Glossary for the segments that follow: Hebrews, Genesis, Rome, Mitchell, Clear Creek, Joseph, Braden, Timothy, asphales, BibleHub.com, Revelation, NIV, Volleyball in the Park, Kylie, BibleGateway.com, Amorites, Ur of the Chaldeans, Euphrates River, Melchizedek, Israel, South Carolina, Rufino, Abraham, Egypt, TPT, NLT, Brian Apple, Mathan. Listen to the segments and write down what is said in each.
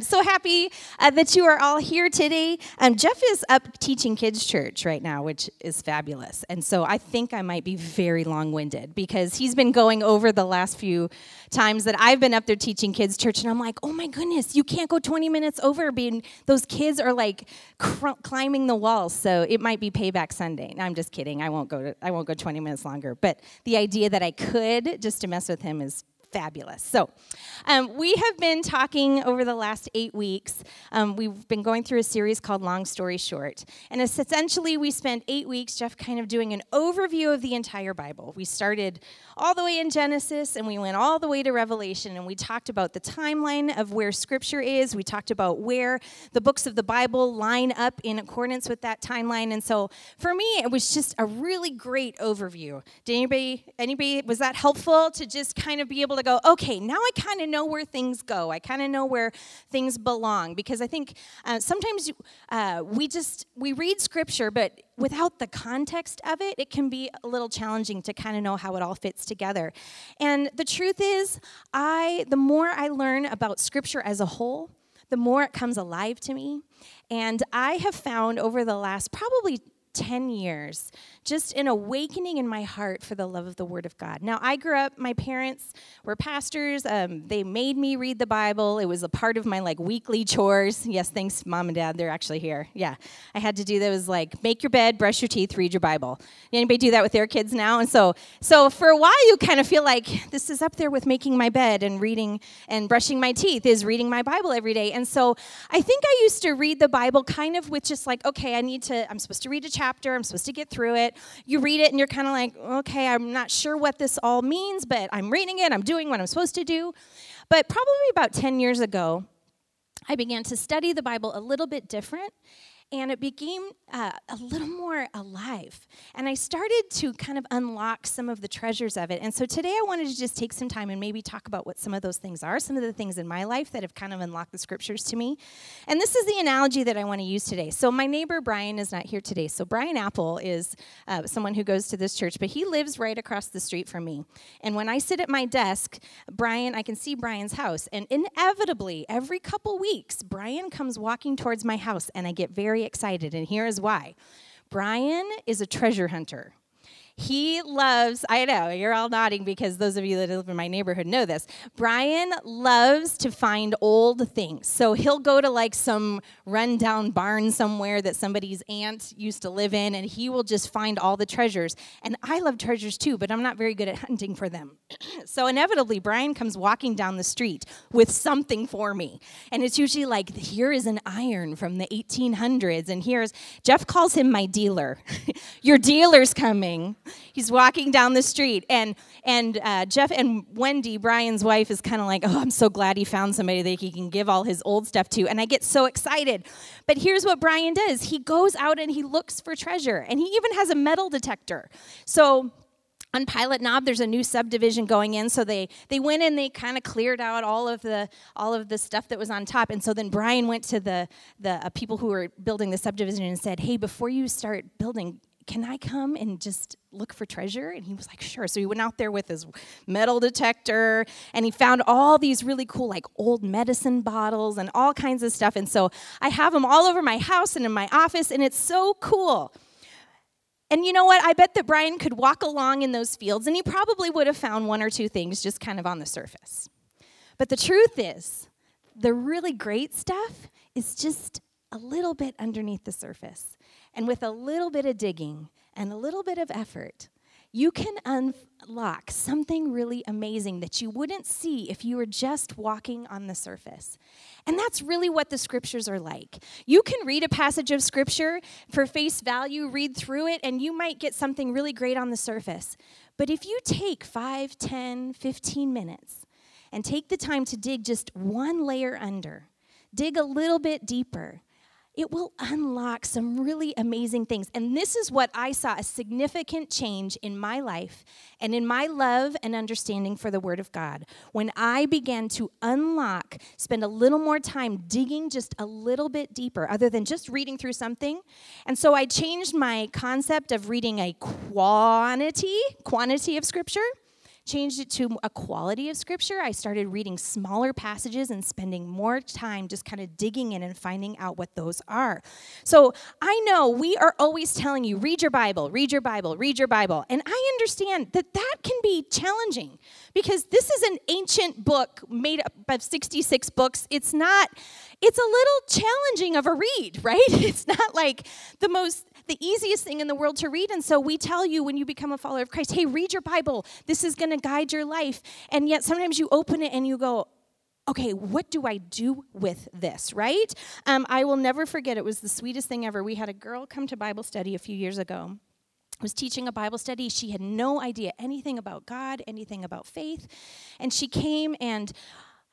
So happy that you are all here today. Jeff is up teaching kids' church right now, which is fabulous. And so I think I might be very long-winded because he's been going over the last few times that I've been up there teaching kids' church, and I'm like, oh my goodness, you can't go 20 minutes over. Those kids are like climbing the walls, so it might be payback Sunday. No, I'm just kidding. I won't go 20 minutes longer. But the idea that I could just to mess with him is fabulous. So we have been talking over the last 8 weeks. We've been going through a series called Long Story Short. And essentially, we spent 8 weeks, Jeff, kind of doing an overview of the entire Bible. We started all the way in Genesis, and we went all the way to Revelation, and we talked about the timeline of where Scripture is. We talked about where the books of the Bible line up in accordance with that timeline. And so for me, it was just a really great overview. Did anybody, was that helpful to just kind of be able to go, okay, now I kind of know where things go. I kind of know where things belong, because I think sometimes we read Scripture, but without the context of it, it can be a little challenging to kind of know how it all fits together. And the truth is, the more I learn about Scripture as a whole, the more it comes alive to me. And I have found over the last probably 10 years, just an awakening in my heart for the love of the Word of God. Now, I grew up, my parents were pastors. They made me read the Bible. It was a part of my, weekly chores. Yes, thanks, Mom and Dad. They're actually here. Yeah. I had to do those, make your bed, brush your teeth, read your Bible. Anybody do that with their kids now? And so for a while, you kind of feel like this is up there with making my bed and reading and brushing my teeth is reading my Bible every day. And so I think I used to read the Bible kind of with just okay, I'm supposed to read a chapter. I'm supposed to get through it. You read it and you're kind of like, okay, I'm not sure what this all means, but I'm reading it. I'm doing what I'm supposed to do. But probably about 10 years ago, I began to study the Bible a little bit different, and it became a little more alive. And I started to kind of unlock some of the treasures of it. And so today I wanted to just take some time and maybe talk about what some of those things are, some of the things in my life that have kind of unlocked the Scriptures to me. And this is the analogy that I want to use today. So my neighbor Brian is not here today. So Brian Apple is someone who goes to this church, but he lives right across the street from me. And when I sit at my desk, I can see Brian's house. And inevitably, every couple weeks, Brian comes walking towards my house, and I get very excited, and here is why. Brian is a treasure hunter. He loves, I know, you're all nodding because those of you that live in my neighborhood know this. Brian loves to find old things. So he'll go to some rundown barn somewhere that somebody's aunt used to live in, and he will just find all the treasures. And I love treasures too, but I'm not very good at hunting for them. So inevitably, Brian comes walking down the street with something for me. And it's usually here is an iron from the 1800s, and Jeff calls him my dealer. Your dealer's coming. He's walking down the street, and Jeff and Wendy, Brian's wife, is kind of like, oh, I'm so glad he found somebody that he can give all his old stuff to, and I get so excited. But here's what Brian does. He goes out and he looks for treasure, and he even has a metal detector. So on Pilot Knob, there's a new subdivision going in, so they went and they kind of cleared out all of the stuff that was on top, and so then Brian went to the people who were building the subdivision and said, hey, before you start building, can I come and just look for treasure? And he was like, sure. So he went out there with his metal detector, and he found all these really cool, old medicine bottles and all kinds of stuff. And so I have them all over my house and in my office, and it's so cool. And you know what? I bet that Brian could walk along in those fields, and he probably would have found one or two things just kind of on the surface. But the truth is, the really great stuff is just a little bit underneath the surface. And with a little bit of digging and a little bit of effort, you can unlock something really amazing that you wouldn't see if you were just walking on the surface. And that's really what the Scriptures are like. You can read a passage of Scripture for face value, read through it, and you might get something really great on the surface. But if you take 5, 10, 15 minutes and take the time to dig just one layer under, dig a little bit deeper, it will unlock some really amazing things. And this is what I saw, a significant change in my life and in my love and understanding for the Word of God. When I began to unlock, spend a little more time digging just a little bit deeper, other than just reading through something. And so I changed my concept of reading a quantity of Scripture changed it to a quality of Scripture. I started reading smaller passages and spending more time just kind of digging in and finding out what those are. So I know we are always telling you, read your Bible, read your Bible, read your Bible. And I understand that that can be challenging because this is an ancient book made up of 66 books. It's a little challenging of a read, right? It's not like the easiest thing in the world to read. And so we tell you when you become a follower of Christ, hey, read your Bible. This is going to guide your life. And yet sometimes you open it and you go, okay, what do I do with this, right? I will never forget. It was the sweetest thing ever. We had a girl come to Bible study a few years ago. I was teaching a Bible study. She had no idea anything about God, anything about faith. And she came and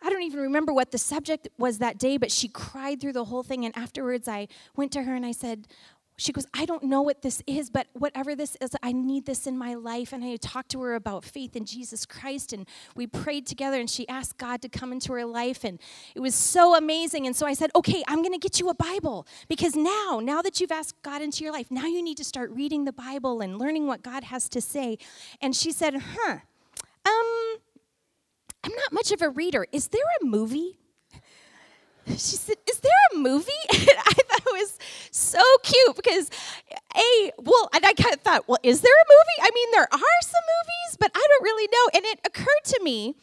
I don't even remember what the subject was that day, but she cried through the whole thing. And afterwards, I went to her and I said, she goes, I don't know what this is, but whatever this is, I need this in my life. And I talked to her about faith in Jesus Christ, and we prayed together, and she asked God to come into her life, and it was so amazing. And so I said, okay, I'm going to get you a Bible, because now that you've asked God into your life, now you need to start reading the Bible and learning what God has to say. And she said, I'm not much of a reader. Is there a movie? She said, is there a movie? And I thought it was so cute because, and I kind of thought, well, is there a movie? I mean, there are some movies, but I don't really know. And it occurred to me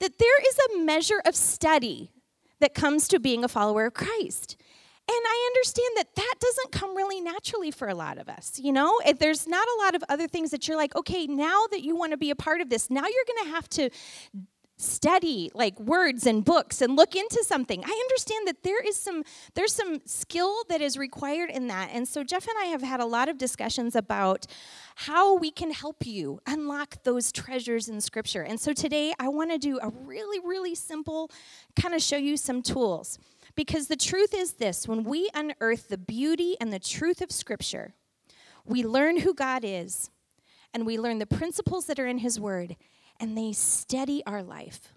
that there is a measure of study that comes to being a follower of Christ. And I understand that doesn't come really naturally for a lot of us, you know? If there's not a lot of other things that you're like, okay, now that you want to be a part of this, now you're going to have to study like words and books and look into something. I understand that there's some skill that is required in that. And so Jeff and I have had a lot of discussions about how we can help you unlock those treasures in Scripture. And so today I want to do a really, really simple kind of show you some tools. Because the truth is this, when we unearth the beauty and the truth of Scripture, we learn who God is and we learn the principles that are in His Word. And they steady our life.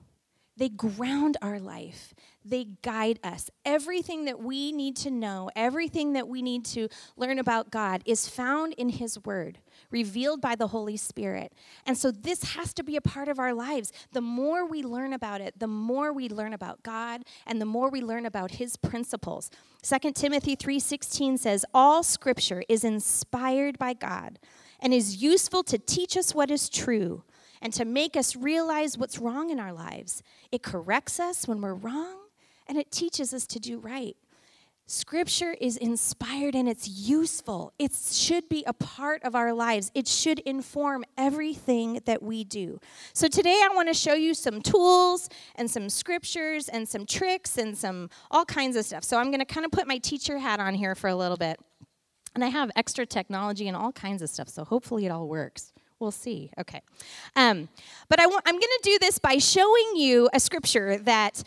They ground our life. They guide us. Everything that we need to know, everything that we need to learn about God is found in His Word, revealed by the Holy Spirit. And so this has to be a part of our lives. The more we learn about it, the more we learn about God, and the more we learn about His principles. 2 Timothy 3:16 says, all Scripture is inspired by God and is useful to teach us what is true, and to make us realize what's wrong in our lives. It corrects us when we're wrong, and it teaches us to do right. Scripture is inspired, and it's useful. It should be a part of our lives. It should inform everything that we do. So today I want to show you some tools and some scriptures and some tricks and some all kinds of stuff. So I'm going to kind of put my teacher hat on here for a little bit. And I have extra technology and all kinds of stuff, so hopefully it all works. We'll see. Okay. But I'm going to do this by showing you a scripture that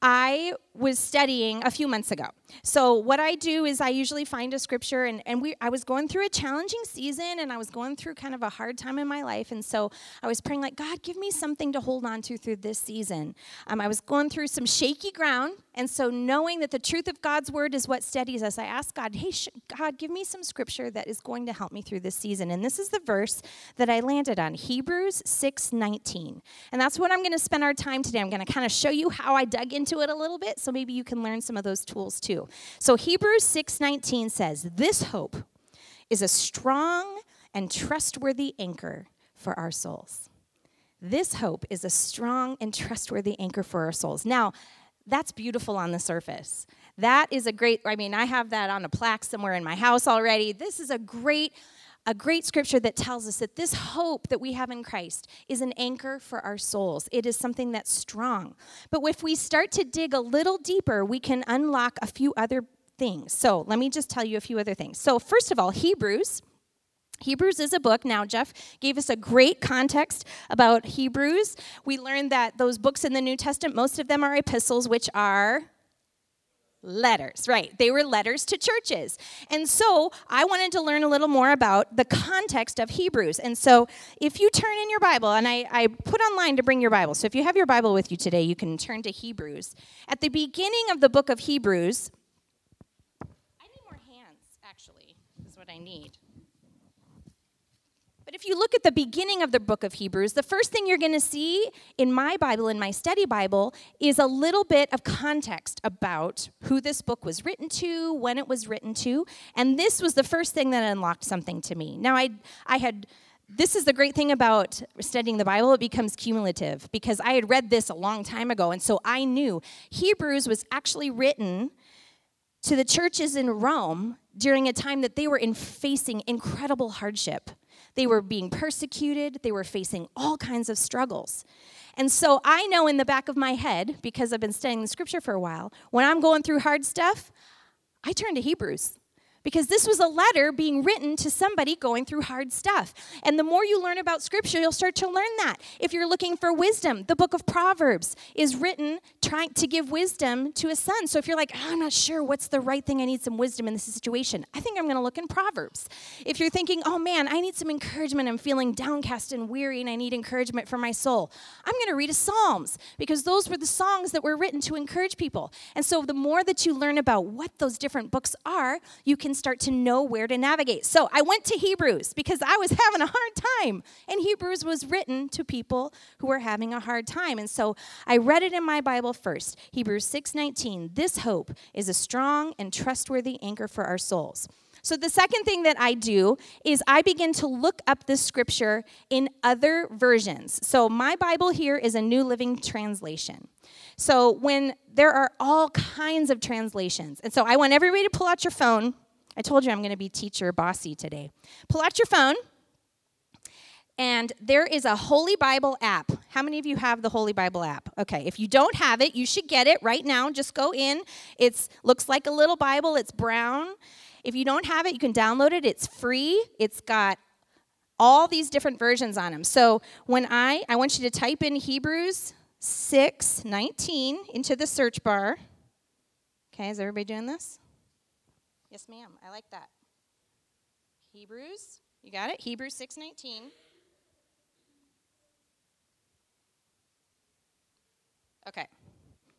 I was studying a few months ago. So what I do is I usually find a scripture, and I was going through a challenging season, and I was going through kind of a hard time in my life, and so I was praying, like, God, give me something to hold on to through this season. I was going through some shaky ground, and so knowing that the truth of God's Word is what steadies us, I asked God, hey, God, give me some scripture that is going to help me through this season. And this is the verse that I landed on, Hebrews 6:19. And that's what I'm going to spend our time today. I'm going to kind of show you how I dug into it a little bit, so maybe you can learn some of those tools too. So Hebrews 6:19 says, this hope is a strong and trustworthy anchor for our souls. This hope is a strong and trustworthy anchor for our souls. Now, that's beautiful on the surface. That is a great, I mean, I have that on a plaque somewhere in my house already. This is a great scripture that tells us that this hope that we have in Christ is an anchor for our souls. It is something that's strong. But if we start to dig a little deeper, we can unlock a few other things. So let me just tell you a few other things. So first of all, Hebrews is a book. Now, Jeff gave us a great context about Hebrews. We learned that those books in the New Testament, most of them are epistles, which are letters, right? They were letters to churches. And so I wanted to learn a little more about the context of Hebrews. And so if you turn in your Bible, and I put online to bring your Bible, so if you have your Bible with you today, you can turn to Hebrews. At the beginning of the book of Hebrews, I need more hands, actually, is what I need. But if you look at the beginning of the book of Hebrews, the first thing you're going to see in my Bible, in my study Bible, is a little bit of context about who this book was written to, when it was written to, and this was the first thing that unlocked something to me. Now, this is the great thing about studying the Bible, it becomes cumulative, because I had read this a long time ago, and so I knew Hebrews was actually written to the churches in Rome during a time that they were facing incredible hardship. They were being persecuted. They were facing all kinds of struggles. And so I know in the back of my head, because I've been studying the scripture for a while, when I'm going through hard stuff, I turn to Hebrews. Because this was a letter being written to somebody going through hard stuff. And the more you learn about scripture, you'll start to learn that. If you're looking for wisdom, the book of Proverbs is written trying to give wisdom to a son. So if you're like, oh, I'm not sure what's the right thing, I need some wisdom in this situation, I think I'm going to look in Proverbs. If you're thinking, oh man, I need some encouragement, I'm feeling downcast and weary and I need encouragement for my soul, I'm going to read a Psalms, because those were the songs that were written to encourage people. And so the more that you learn about what those different books are, you can start to know where to navigate. So I went to Hebrews because I was having a hard time. And Hebrews was written to people who were having a hard time. And so I read it in my Bible first. Hebrews 6:19, this hope is a strong and trustworthy anchor for our souls. So the second thing that I do is I begin to look up this scripture in other versions. So my Bible here is a New Living Translation. So when there are all kinds of translations, and so I want everybody to pull out your phone. I told you I'm going to be teacher bossy today. Pull out your phone, and there is a Holy Bible app. How many of you have the Holy Bible app? Okay, if you don't have it, you should get it right now. Just go in. It looks like a little Bible. It's brown. If you don't have it, you can download it. It's free. It's got all these different versions on them. So when I want you to type in Hebrews 6:19 into the search bar. Okay, is everybody doing this? Yes, ma'am. I like that. Hebrews. You got it? Hebrews 6:19. Okay.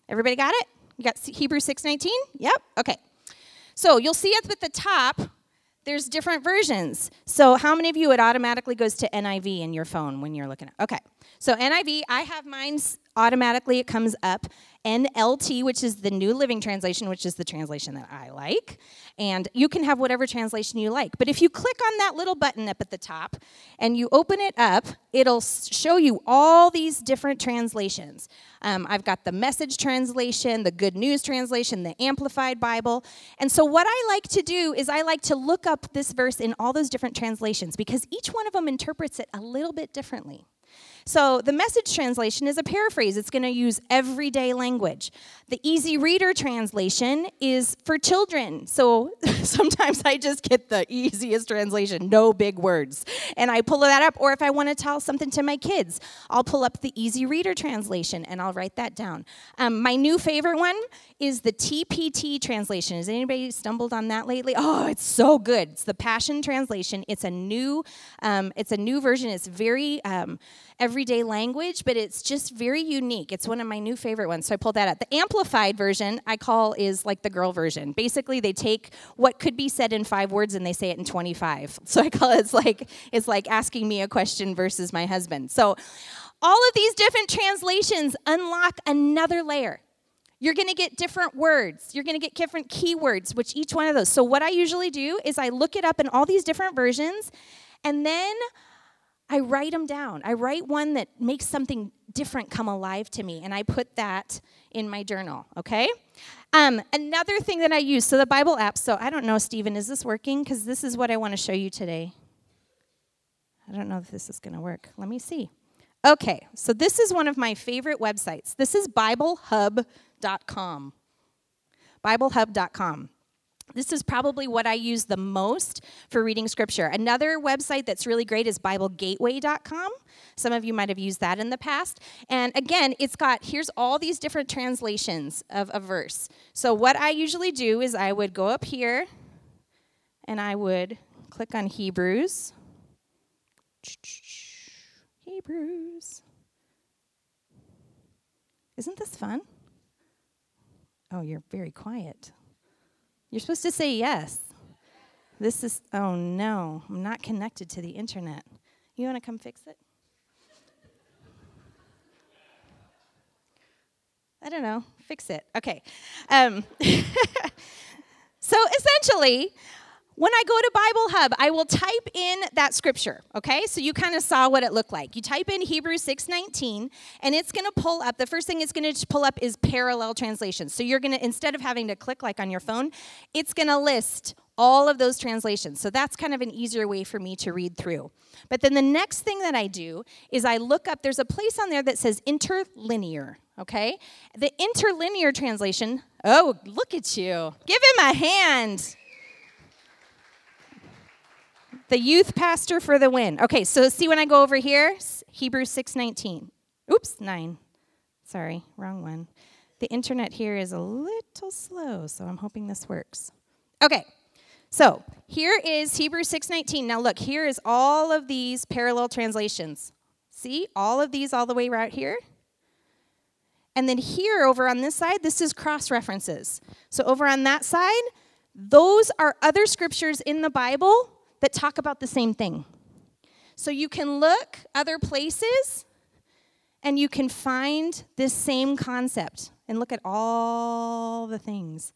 Everybody got it? You got Hebrews 6:19? Yep. Okay. So you'll see up at the top, there's different versions. So how many of you, it automatically goes to NIV in your phone when you're looking at it? Okay. So NIV, I have mine automatically. It comes up. NLT, which is the New Living Translation, which is the translation that I like. And you can have whatever translation you like. But if you click on that little button up at the top and you open it up, it'll show you all these different translations. I've got the Message Translation, the Good News Translation, the Amplified Bible. And so what I like to do is I like to look up this verse in all those different translations, because each one of them interprets it a little bit differently. So the Message Translation is a paraphrase. It's going to use everyday language. The Easy Reader Translation is for children. So sometimes I just get the easiest translation, no big words, and I pull that up. Or if I want to tell something to my kids, I'll pull up the Easy Reader Translation, and I'll write that down. My new favorite one is the TPT Translation. Has anybody stumbled on that lately? Oh, it's so good. It's the Passion Translation. It's a new, version. It's very... everyday language, but it's just very unique. It's one of my new favorite ones, so I pulled that out. The amplified version, I call, is like the girl version. Basically, they take what could be said in 5 words and they say it in 25. So I call it, it's like asking me a question versus my husband. So all of these different translations unlock another layer. You're going to get different words. You're going to get different keywords, which each one of those. So what I usually do is I look it up in all these different versions, and then I write them down. I write one that makes something different come alive to me, and I put that in my journal, okay? Another thing that I use, so the Bible app, so I don't know, Stephen, is this working? Because this is what I want to show you today. I don't know if this is going to work. Let me see. Okay, so this is one of my favorite websites. This is BibleHub.com. BibleHub.com. This is probably what I use the most for reading scripture. Another website that's really great is BibleGateway.com. Some of you might have used that in the past. And again, here's all these different translations of a verse. So what I usually do is I would go up here and I would click on Hebrews. Hebrews. Isn't this fun? Oh, you're very quiet. You're supposed to say yes. This is, oh no, I'm not connected to the internet. You want to come fix it? I don't know. Fix it. Okay. So essentially, when I go to Bible Hub, I will type in that scripture, okay? So you kind of saw what it looked like. You type in Hebrews 6:19, and it's going to pull up. The first thing it's going to pull up is parallel translations. So you're going to, instead of having to click like on your phone, it's going to list all of those translations. So that's kind of an easier way for me to read through. But then the next thing that I do is I look up. There's a place on there that says interlinear, okay? The interlinear translation, oh, look at you. Give him a hand. The youth pastor for the win. Okay, so see when I go over here, Hebrews 6:19. Oops, 9. Sorry, wrong one. The internet here is a little slow, so I'm hoping this works. Okay, so here is Hebrews 6:19. Now look, here is all of these parallel translations. See, all of these all the way right here. And then here over on this side, this is cross-references. So over on that side, those are other scriptures in the Bible that talk about the same thing. So you can look other places and you can find this same concept and look at all the things,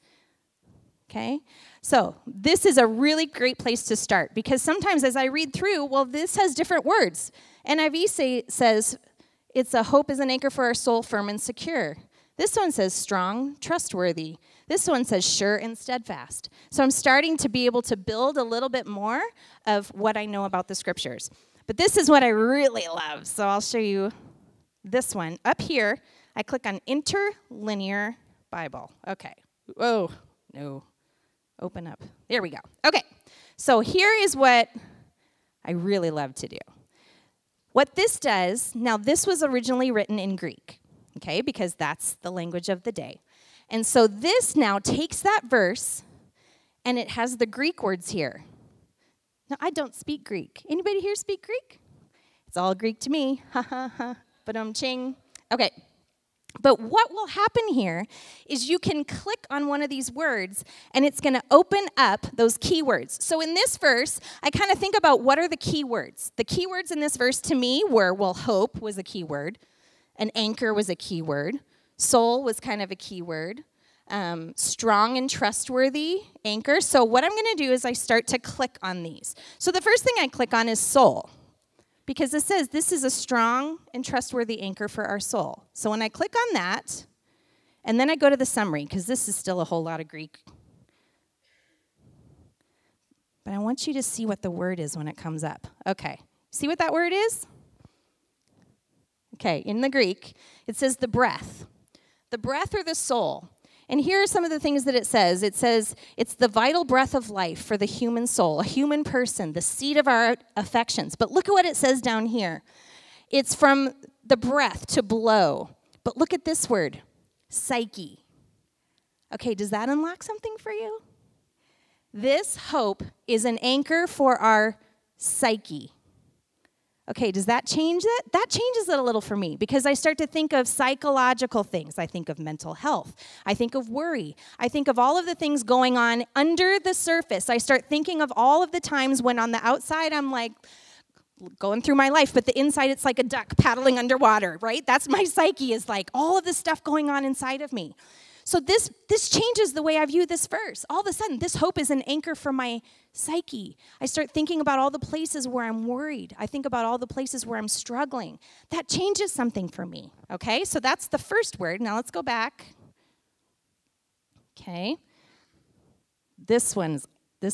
okay? So this is a really great place to start because sometimes as I read through, well, this has different words. NIV says, it's a hope is an anchor for our soul, firm and secure. This one says strong, trustworthy. This one says sure and steadfast. So I'm starting to be able to build a little bit more of what I know about the scriptures. But this is what I really love. So I'll show you this one. Up here, I click on Interlinear Bible. Okay. Whoa. No. Open up. There we go. Okay. So here is what I really love to do. What this does, now this was originally written in Greek. Okay, because that's the language of the day. And so this now takes that verse, and it has the Greek words here. Now, I don't speak Greek. Anybody here speak Greek? It's all Greek to me. Ha, ha, ha. Ba-dum-ching. Okay. But what will happen here is you can click on one of these words, and it's going to open up those keywords. So in this verse, I kind of think about what are the keywords. The keywords in this verse to me were, well, hope was a keyword. An anchor was a key word. Soul was kind of a key word. Strong and trustworthy anchor. So what I'm going to do is I start to click on these. So the first thing I click on is soul, because it says this is a strong and trustworthy anchor for our soul. So when I click on that, and then I go to the summary, because this is still a whole lot of Greek. But I want you to see what the word is when it comes up. Okay. See what that word is? Okay, in the Greek, it says the breath or the soul. And here are some of the things that it says. It says it's the vital breath of life for the human soul, a human person, the seat of our affections. But look at what it says down here. It's from the breath to blow. But look at this word, psyche. Okay, does that unlock something for you? This hope is an anchor for our psyche. Okay, does that change it? That changes it a little for me because I start to think of psychological things. I think of mental health. I think of worry. I think of all of the things going on under the surface. I start thinking of all of the times when on the outside I'm like going through my life, but the inside it's like a duck paddling underwater, right? That's my psyche is like all of this stuff going on inside of me. So this changes the way I view this verse. All of a sudden, this hope is an anchor for my psyche. I start thinking about all the places where I'm worried. I think about all the places where I'm struggling. That changes something for me, okay? So that's the first word. Now let's go back. Okay. This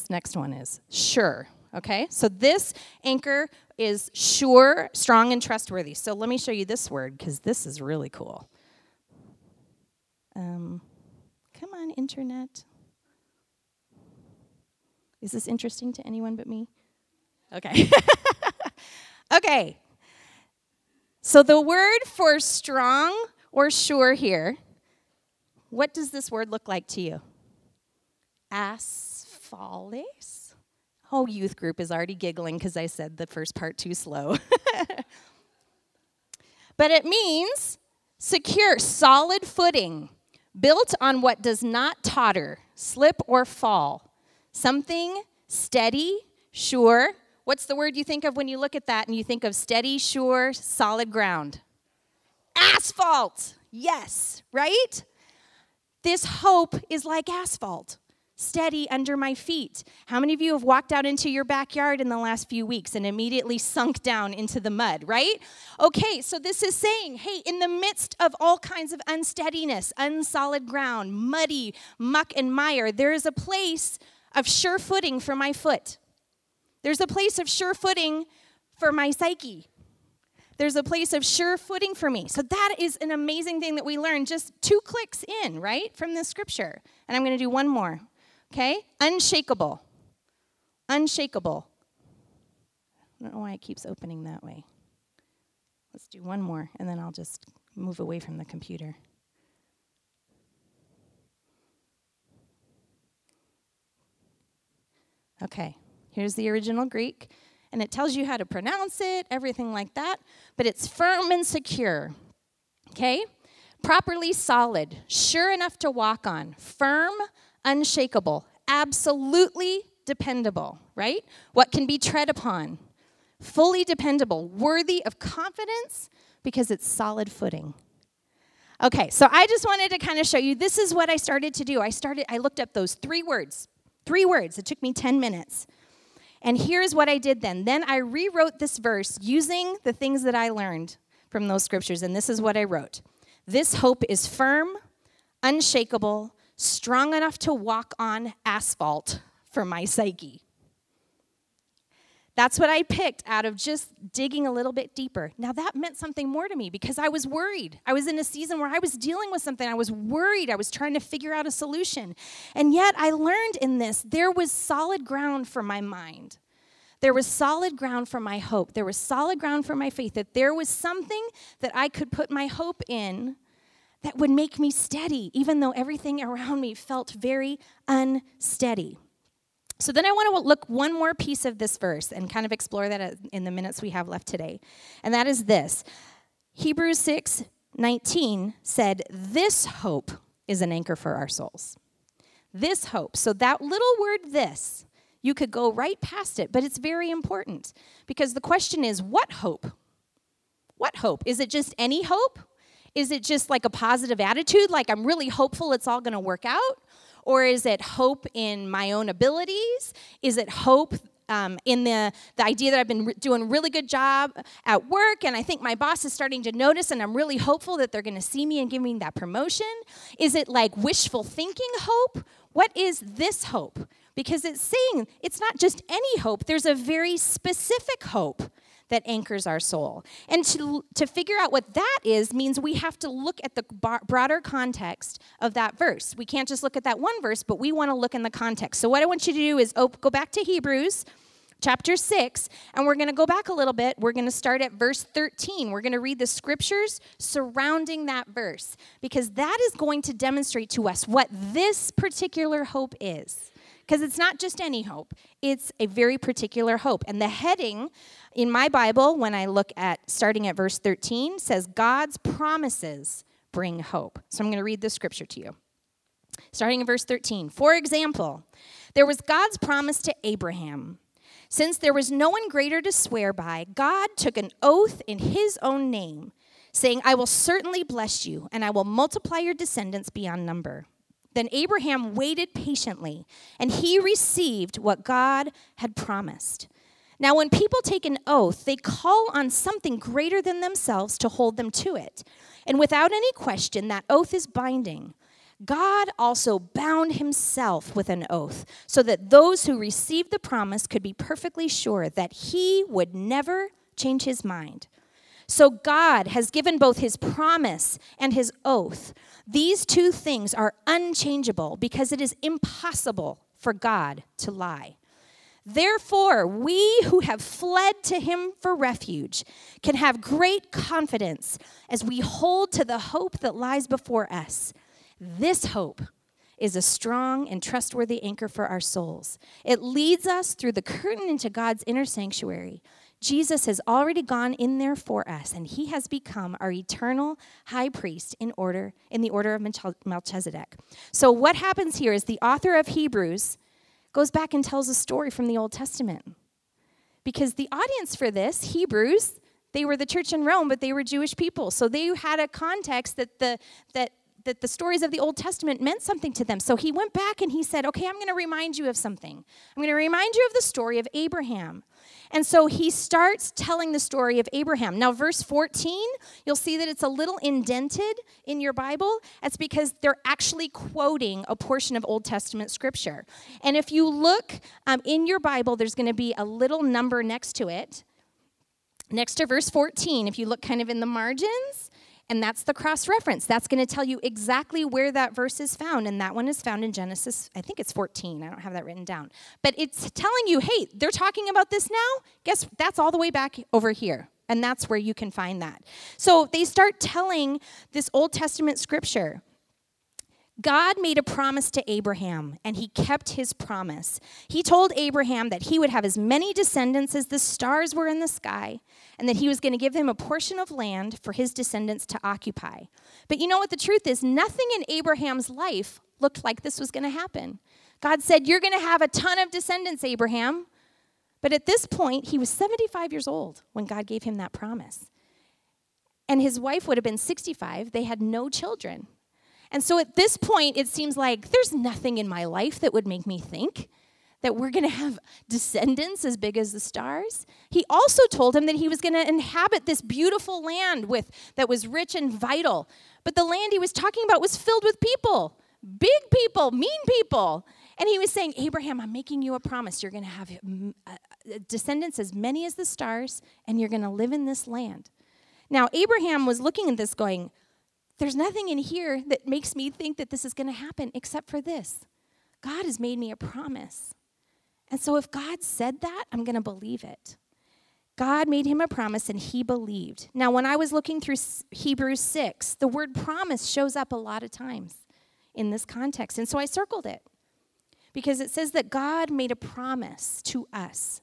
next one is sure, okay? So this anchor is sure, strong, and trustworthy. So let me show you this word because this is really cool. Come on, internet. Is this interesting to anyone but me? Okay. Okay. So the word for strong or sure here, what does this word look like to you? Asphales? Whole youth group is already giggling because I said the first part too slow. But it means secure, solid footing. Built on what does not totter, slip, or fall. Something steady, sure, What's the word you think of when you look at that and you think of steady, sure, solid ground? Asphalt. Yes, right? This hope is like asphalt, steady under my feet. How many of you have walked out into your backyard in the last few weeks and immediately sunk down into the mud, right? Okay, so this is saying, hey, in the midst of all kinds of unsteadiness, unsolid ground, muddy, muck and mire, there is a place of sure footing for my foot. There's a place of sure footing for my psyche. There's a place of sure footing for me. So that is an amazing thing that we learned just 2 clicks in, right, from the scripture. And I'm going to do one more, okay? Unshakable. Unshakable. I don't know why it keeps opening that way. Let's do one more, and then I'll just move away from the computer. Okay, here's the original Greek. And it tells you how to pronounce it, everything like that. But it's firm and secure, okay? Properly solid, sure enough to walk on, firm, unshakable, absolutely dependable, right? What can be tread upon, fully dependable, worthy of confidence because it's solid footing. Okay, so I just wanted to kind of show you, this is what I started to do. I looked up those 3 words, 3 words. It took me 10 minutes. And here's what I did then. Then I rewrote this verse using the things that I learned from those scriptures, and this is what I wrote. This hope is firm, unshakable, strong enough to walk on asphalt for my psyche. That's what I picked out of just digging a little bit deeper. Now, that meant something more to me because I was worried. I was in a season where I was dealing with something. I was worried. I was trying to figure out a solution. And yet, I learned in this, there was solid ground for my mind. There was solid ground for my hope. There was solid ground for my faith, that there was something that I could put my hope in that would make me steady, even though everything around me felt very unsteady. So then I want to look one more piece of this verse and kind of explore that in the minutes we have left today. And that is this. Hebrews 6:19 said, this hope is an anchor for our souls. This hope. So that little word, this, you could go right past it, but it's very important because the question is, what hope? What hope? Is it just any hope? Is it just like a positive attitude, like I'm really hopeful it's all going to work out? Or is it hope in my own abilities? Is it hope in the idea that I've been doing a really good job at work and I think my boss is starting to notice and I'm really hopeful that they're going to see me and give me that promotion? Is it like wishful thinking hope? What is this hope? Because it's saying it's not just any hope. There's a very specific hope that anchors our soul. And to figure out what that is means we have to look at the broader context of that verse. We can't just look at that one verse, but we want to look in the context. So what I want you to do is go back to Hebrews chapter 6, and we're going to go back a little bit. We're going to start at verse 13. We're going to read the scriptures surrounding that verse, because that is going to demonstrate to us what this particular hope is. Because it's not just any hope. It's a very particular hope. And the heading in my Bible, when I look at starting at verse 13, says, God's promises bring hope. So I'm going to read the scripture to you. Starting in verse 13. For example, there was God's promise to Abraham. Since there was no one greater to swear by, God took an oath in his own name, saying, I will certainly bless you, and I will multiply your descendants beyond number. Then Abraham waited patiently, and he received what God had promised. Now, when people take an oath, they call on something greater than themselves to hold them to it. And without any question, that oath is binding. God also bound himself with an oath so that those who received the promise could be perfectly sure that he would never change his mind. So God has given both his promise and his oath. These two things are unchangeable because it is impossible for God to lie. Therefore, we who have fled to him for refuge can have great confidence as we hold to the hope that lies before us. This hope is a strong and trustworthy anchor for our souls. It leads us through the curtain into God's inner sanctuary. Jesus has already gone in there for us, and he has become our eternal high priest in the order of Melchizedek. So what happens here is the author of Hebrews goes back and tells a story from the Old Testament because the audience for this, Hebrews, they were the church in Rome, but they were Jewish people. So they had a context that the stories of the Old Testament meant something to them. So he went back and he said, okay, I'm going to remind you of something. I'm going to remind you of the story of Abraham. And so he starts telling the story of Abraham. Now, verse 14, you'll see that it's a little indented in your Bible. That's because they're actually quoting a portion of Old Testament scripture. And if you look in your Bible, there's going to be a little number next to it. Next to verse 14, if you look kind of in the margins, and that's the cross-reference. That's going to tell you exactly where that verse is found, and that one is found in Genesis, I think it's 14. I don't have that written down. But it's telling you, hey, they're talking about this now. Guess that's all the way back over here, and that's where you can find that. So they start telling this Old Testament scripture. God made a promise to Abraham, and he kept his promise. He told Abraham that he would have as many descendants as the stars were in the sky, and that he was going to give him a portion of land for his descendants to occupy. But you know what the truth is? Nothing in Abraham's life looked like this was going to happen. God said, you're going to have a ton of descendants, Abraham. But at this point, he was 75 years old when God gave him that promise. And his wife would have been 65. They had no children. And so at this point, it seems like there's nothing in my life that would make me think that we're going to have descendants as big as the stars. He also told him that he was going to inhabit this beautiful land that was rich and vital. But the land he was talking about was filled with people, big people, mean people. And he was saying, Abraham, I'm making you a promise. You're going to have descendants as many as the stars, and you're going to live in this land. Now, Abraham was looking at this going, there's nothing in here that makes me think that this is going to happen except for this. God has made me a promise. And so if God said that, I'm going to believe it. God made him a promise, and he believed. Now, when I was looking through Hebrews 6, the word promise shows up a lot of times in this context. And so I circled it because it says that God made a promise to us.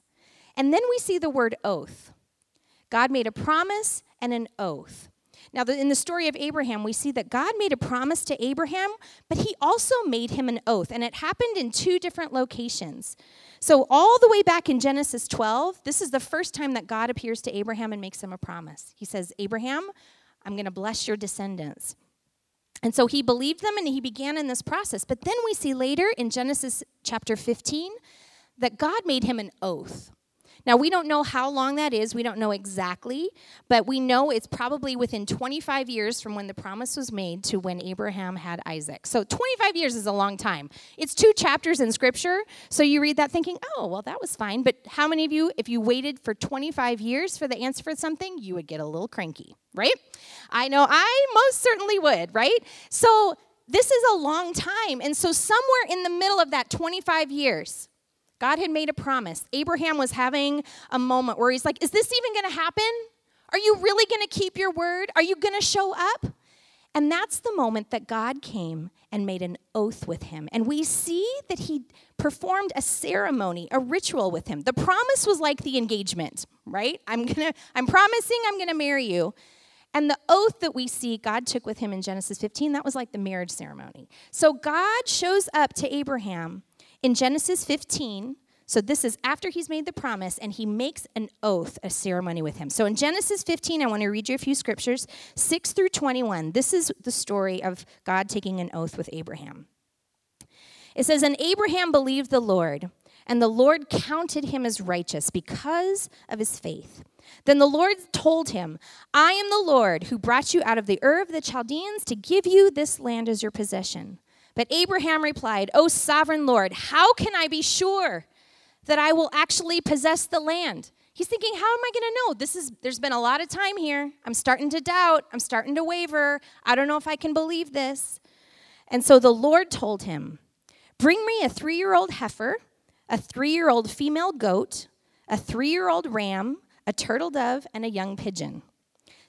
And then we see the word oath. God made a promise and an oath. Now, in the story of Abraham, we see that God made a promise to Abraham, but he also made him an oath, and it happened in two different locations. So all the way back in Genesis 12, this is the first time that God appears to Abraham and makes him a promise. He says, Abraham, I'm going to bless your descendants. And so he believed them, and he began in this process. But then we see later in Genesis chapter 15 that God made him an oath. Now, we don't know how long that is. We don't know exactly, but we know it's probably within 25 years from when the promise was made to when Abraham had Isaac. So 25 years is a long time. It's 2 chapters in Scripture, so you read that thinking, oh, well, that was fine. But how many of you, if you waited for 25 years for the answer for something, you would get a little cranky, right? I know I most certainly would, right? So this is a long time, and so somewhere in the middle of that 25 years, God had made a promise. Abraham was having a moment where he's like, is this even going to happen? Are you really going to keep your word? Are you going to show up? And that's the moment that God came and made an oath with him. And we see that he performed a ceremony, a ritual with him. The promise was like the engagement, right? I'm promising I'm going to marry you. And the oath that we see God took with him in Genesis 15, that was like the marriage ceremony. So God shows up to Abraham in Genesis 15, so this is after he's made the promise, and he makes an oath, a ceremony with him. So in Genesis 15, I want to read you a few scriptures, 6 through 21. This is the story of God taking an oath with Abraham. It says, and Abraham believed the Lord, and the Lord counted him as righteous because of his faith. Then the Lord told him, I am the Lord who brought you out of the Ur of the Chaldeans to give you this land as your possession. But Abraham replied, O sovereign Lord, how can I be sure that I will actually possess the land? He's thinking, how am I going to know? There's been a lot of time here. I'm starting to doubt. I'm starting to waver. I don't know if I can believe this. And so the Lord told him, bring me a 3-year-old heifer, a 3-year-old female goat, a 3-year-old ram, a turtle dove, and a young pigeon.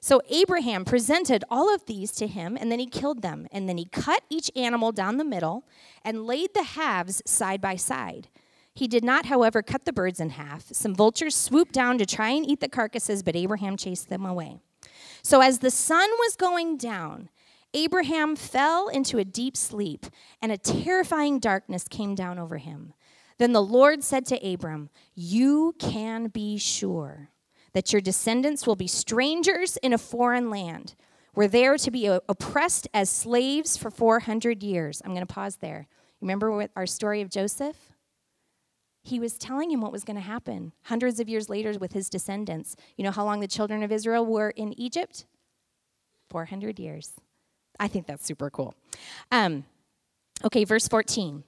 So Abraham presented all of these to him, and then he killed them. And then he cut each animal down the middle and laid the halves side by side. He did not, however, cut the birds in half. Some vultures swooped down to try and eat the carcasses, but Abraham chased them away. So as the sun was going down, Abraham fell into a deep sleep, and a terrifying darkness came down over him. Then the Lord said to Abram, you can be sure that your descendants will be strangers in a foreign land. We're there to be oppressed as slaves for 400 years. I'm going to pause there. Remember our story of Joseph? He was telling him what was going to happen hundreds of years later with his descendants. You know how long the children of Israel were in Egypt? 400 years. I think that's super cool. Okay, verse 14.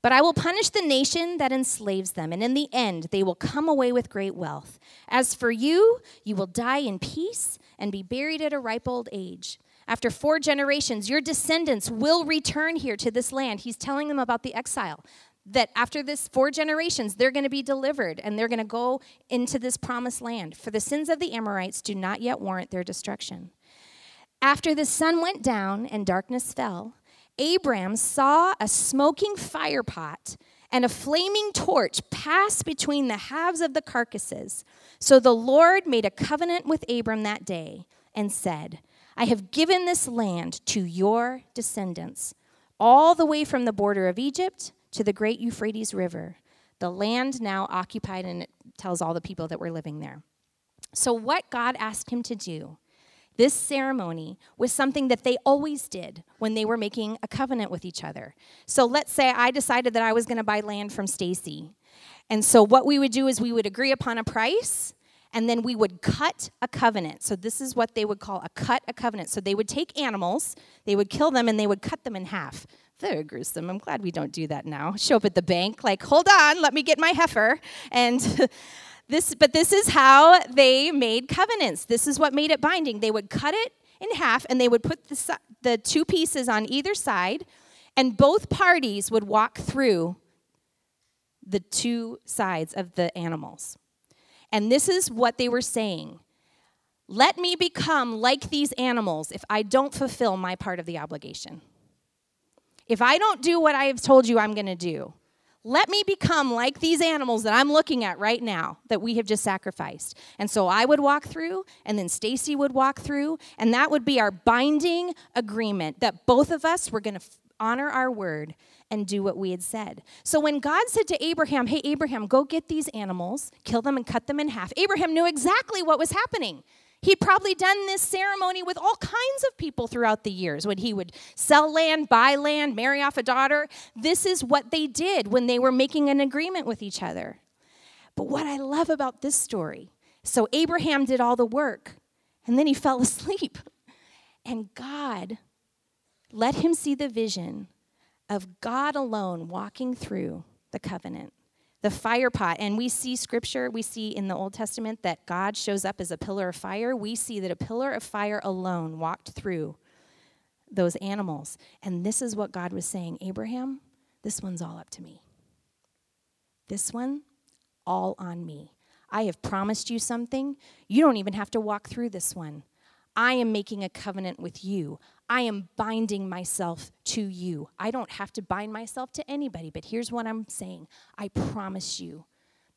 But I will punish the nation that enslaves them, and in the end they will come away with great wealth. As for you, you will die in peace and be buried at a ripe old age. After 4 generations, your descendants will return here to this land. He's telling them about the exile, that after this 4 generations, they're going to be delivered, and they're going to go into this promised land. For the sins of the Amorites do not yet warrant their destruction. After the sun went down and darkness fell, Abram saw a smoking fire pot and a flaming torch pass between the halves of the carcasses. So the Lord made a covenant with Abram that day and said, I have given this land to your descendants, all the way from the border of Egypt to the great Euphrates River, the land now occupied, and it tells all the people that were living there. So what God asked him to do, this ceremony was something that they always did when they were making a covenant with each other. So let's say I decided that I was going to buy land from Stacy. And so what we would do is we would agree upon a price, and then we would cut a covenant. So this is what they would call a covenant. So they would take animals, they would kill them, and they would cut them in half. Very gruesome. I'm glad we don't do that now. Show up at the bank like, hold on, let me get my heifer. And But this is how they made covenants. This is what made it binding. They would cut it in half, and they would put the 2 pieces on either side, and both parties would walk through the 2 sides of the animals. And this is what they were saying. Let me become like these animals if I don't fulfill my part of the obligation. If I don't do what I have told you I'm going to do, let me become like these animals that I'm looking at right now that we have just sacrificed. And so I would walk through, and then Stacy would walk through, and that would be our binding agreement that both of us were going to honor our word and do what we had said. So when God said to Abraham, hey, Abraham, go get these animals, kill them and cut them in half, Abraham knew exactly what was happening. He'd probably done this ceremony with all kinds of people throughout the years when he would sell land, buy land, marry off a daughter. This is what they did when they were making an agreement with each other. But what I love about this story, so Abraham did all the work, and then he fell asleep. And God let him see the vision of God alone walking through the covenant. The fire pot, and we see scripture, we see in the Old Testament that God shows up as a pillar of fire. We see that a pillar of fire alone walked through those animals. And this is what God was saying, Abraham, this one's all up to me. This one, all on me. I have promised you something. You don't even have to walk through this one. I am making a covenant with you. I am binding myself to you. I don't have to bind myself to anybody, but here's what I'm saying. I promise you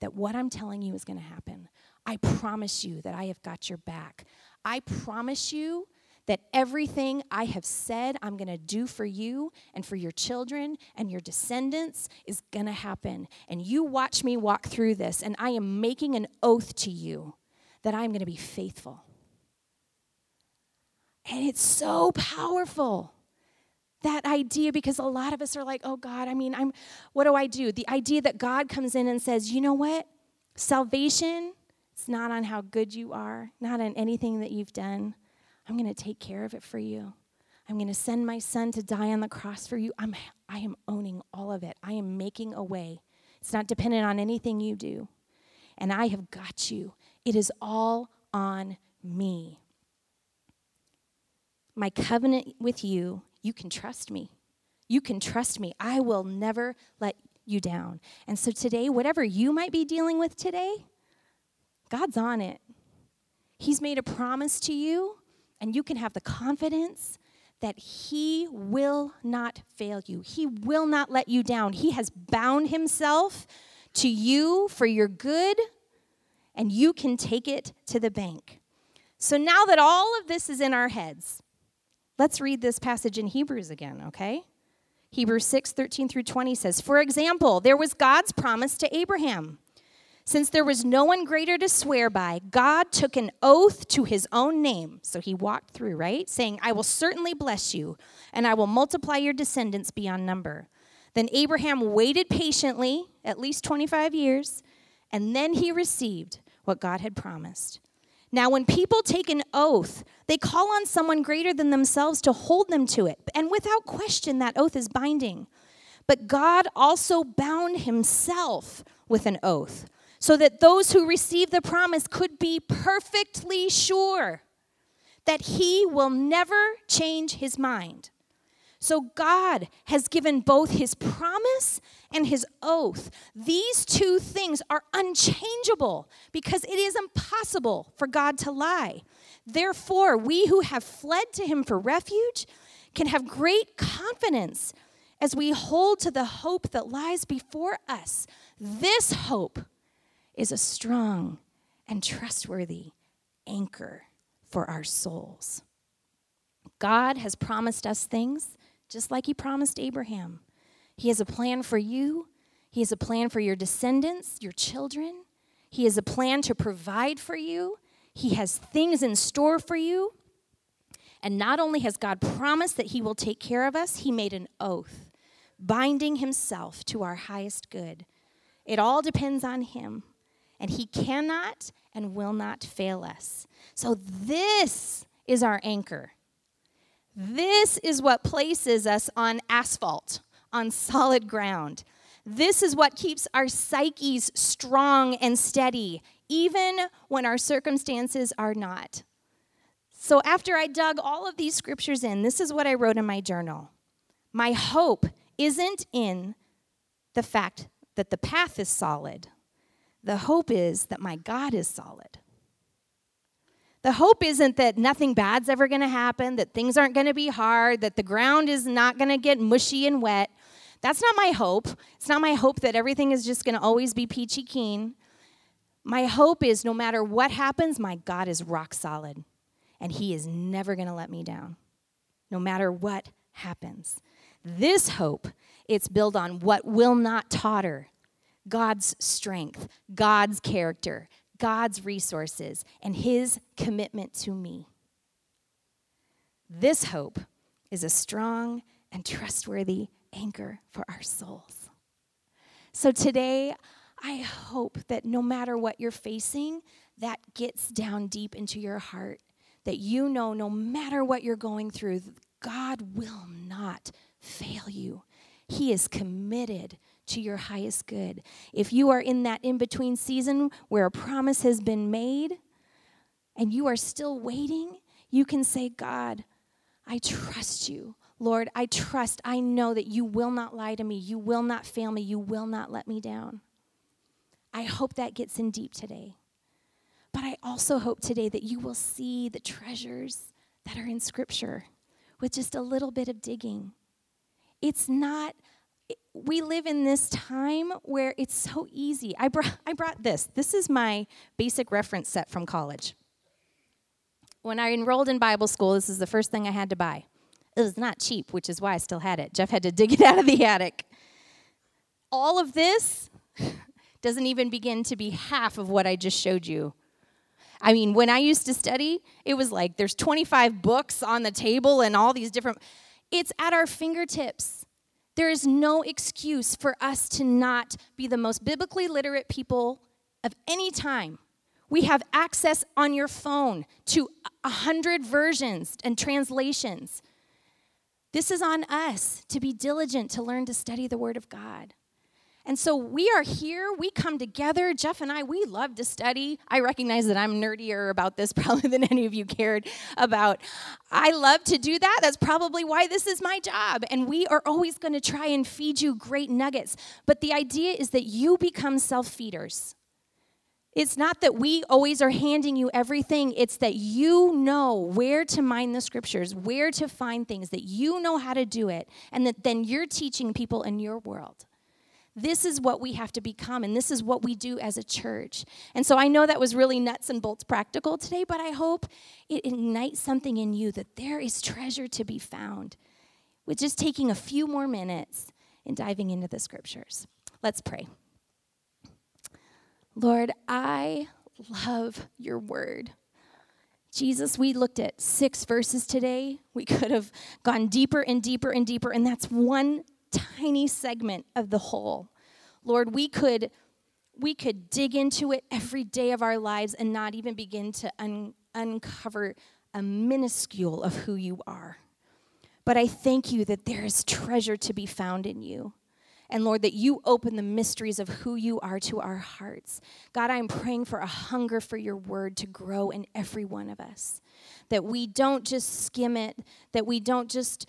that what I'm telling you is going to happen. I promise you that I have got your back. I promise you that everything I have said I'm going to do for you and for your children and your descendants is going to happen. And you watch me walk through this, and I am making an oath to you that I'm going to be faithful. And it's so powerful, that idea, because a lot of us are like, oh, God, what do I do? The idea that God comes in and says, you know what? Salvation, it's not on how good you are, not on anything that you've done. I'm going to take care of it for you. I'm going to send my son to die on the cross for you. I am owning all of it. I am making a way. It's not dependent on anything you do. And I have got you. It is all on me. My covenant with you, you can trust me. You can trust me. I will never let you down. And so today, whatever you might be dealing with today, God's on it. He's made a promise to you, and you can have the confidence that he will not fail you. He will not let you down. He has bound himself to you for your good, and you can take it to the bank. So now that all of this is in our heads, let's read this passage in Hebrews again, okay? Hebrews 6:13 through 20 says, for example, there was God's promise to Abraham. Since there was no one greater to swear by, God took an oath to his own name. So he walked through, right? Saying, I will certainly bless you, and I will multiply your descendants beyond number. Then Abraham waited patiently, at least 25 years, and then he received what God had promised. Now, when people take an oath, they call on someone greater than themselves to hold them to it. And without question, that oath is binding. But God also bound himself with an oath, so that those who receive the promise could be perfectly sure that he will never change his mind. So God has given both his promise and his oath. These two things are unchangeable because it is impossible for God to lie. Therefore, we who have fled to him for refuge can have great confidence as we hold to the hope that lies before us. This hope is a strong and trustworthy anchor for our souls. God has promised us things just like he promised Abraham. He has a plan for you. He has a plan for your descendants, your children. He has a plan to provide for you. He has things in store for you. And not only has God promised that he will take care of us, he made an oath, binding himself to our highest good. It all depends on him, and he cannot and will not fail us. So this is our anchor. This is what places us on asphalt, on solid ground. This is what keeps our psyches strong and steady, even when our circumstances are not. So after I dug all of these scriptures in, this is what I wrote in my journal. My hope isn't in the fact that the path is solid. The hope is that my God is solid. The hope isn't that nothing bad's ever going to happen, that things aren't going to be hard, that the ground is not going to get mushy and wet. That's not my hope. It's not my hope that everything is just going to always be peachy keen. My hope is no matter what happens, my God is rock solid, and he is never going to let me down, no matter what happens. This hope, it's built on what will not totter: God's strength, God's character, God's resources, and his commitment to me. This hope is a strong and trustworthy anchor for our souls. So today, I hope that no matter what you're facing, that gets down deep into your heart, that you know no matter what you're going through, God will not fail you. He is committed to your highest good. If you are in that in-between season where a promise has been made and you are still waiting, you can say, God, I trust you. Lord, I trust. I know that you will not lie to me. You will not fail me. You will not let me down. I hope that gets in deep today. But I also hope today that you will see the treasures that are in Scripture with just a little bit of digging. It's not, we live in this time where it's so easy. I brought this. This is my basic reference set from college. When I enrolled in Bible school, this is the first thing I had to buy. It was not cheap, which is why I still had it. Jeff had to dig it out of the attic. All of this doesn't even begin to be half of what I just showed you. I mean, when I used to study, it was like there's 25 books on the table and all these different... It's at our fingertips. There is no excuse for us to not be the most biblically literate people of any time. We have access on your phone to 100 versions and translations. This is on us to be diligent to learn to study the Word of God. And so we are here. We come together. Jeff and I, we love to study. I recognize that I'm nerdier about this probably than any of you cared about. I love to do that. That's probably why this is my job. And we are always going to try and feed you great nuggets. But the idea is that you become self-feeders. It's not that we always are handing you everything. It's that you know where to mine the scriptures, where to find things, that you know how to do it, and that then you're teaching people in your world. This is what we have to become, and this is what we do as a church. And so I know that was really nuts and bolts practical today, but I hope it ignites something in you that there is treasure to be found. with just taking a few more minutes and diving into the scriptures. Let's pray. Lord, I love your word. Jesus, we looked at 6 verses today. We could have gone deeper and deeper and deeper, and that's one tiny segment of the whole. Lord, we could dig into it every day of our lives and not even begin to uncover a minuscule of who you are. But I thank you that there is treasure to be found in you. And Lord, that you open the mysteries of who you are to our hearts. God, I'm praying for a hunger for your word to grow in every one of us. That we don't just skim it, that we don't just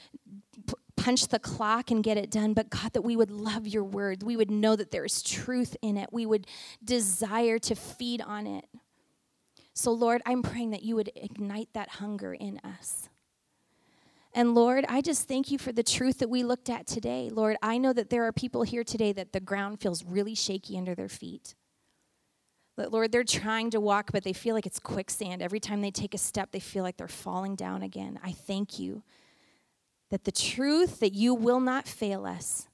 punch the clock and get it done, but God, that we would love your word. We would know that there is truth in it. We would desire to feed on it. So Lord, I'm praying that you would ignite that hunger in us. And Lord, I just thank you for the truth that we looked at today. Lord, I know that there are people here today that the ground feels really shaky under their feet. That, Lord, they're trying to walk, but they feel like it's quicksand. Every time they take a step, they feel like they're falling down again. I thank you that the truth that you will not fail us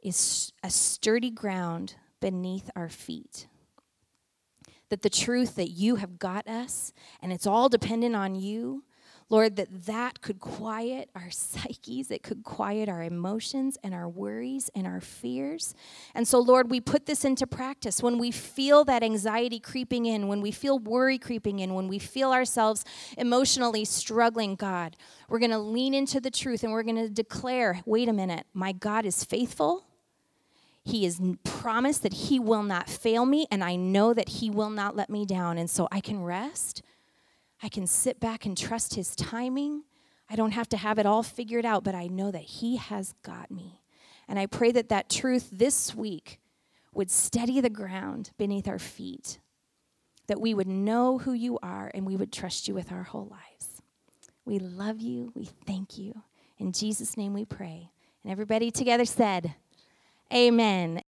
is a sturdy ground beneath our feet. That the truth that you have got us, and it's all dependent on you, Lord, that could quiet our psyches, it could quiet our emotions and our worries and our fears. And so, Lord, we put this into practice. When we feel that anxiety creeping in, when we feel worry creeping in, when we feel ourselves emotionally struggling, God, we're going to lean into the truth and we're going to declare, wait a minute, my God is faithful. He has promised that he will not fail me, and I know that he will not let me down. And so I can rest. I can sit back and trust his timing. I don't have to have it all figured out, but I know that he has got me. And I pray that that truth this week would steady the ground beneath our feet, that we would know who you are and we would trust you with our whole lives. We love you. We thank you. In Jesus' name we pray. And everybody together said, Amen.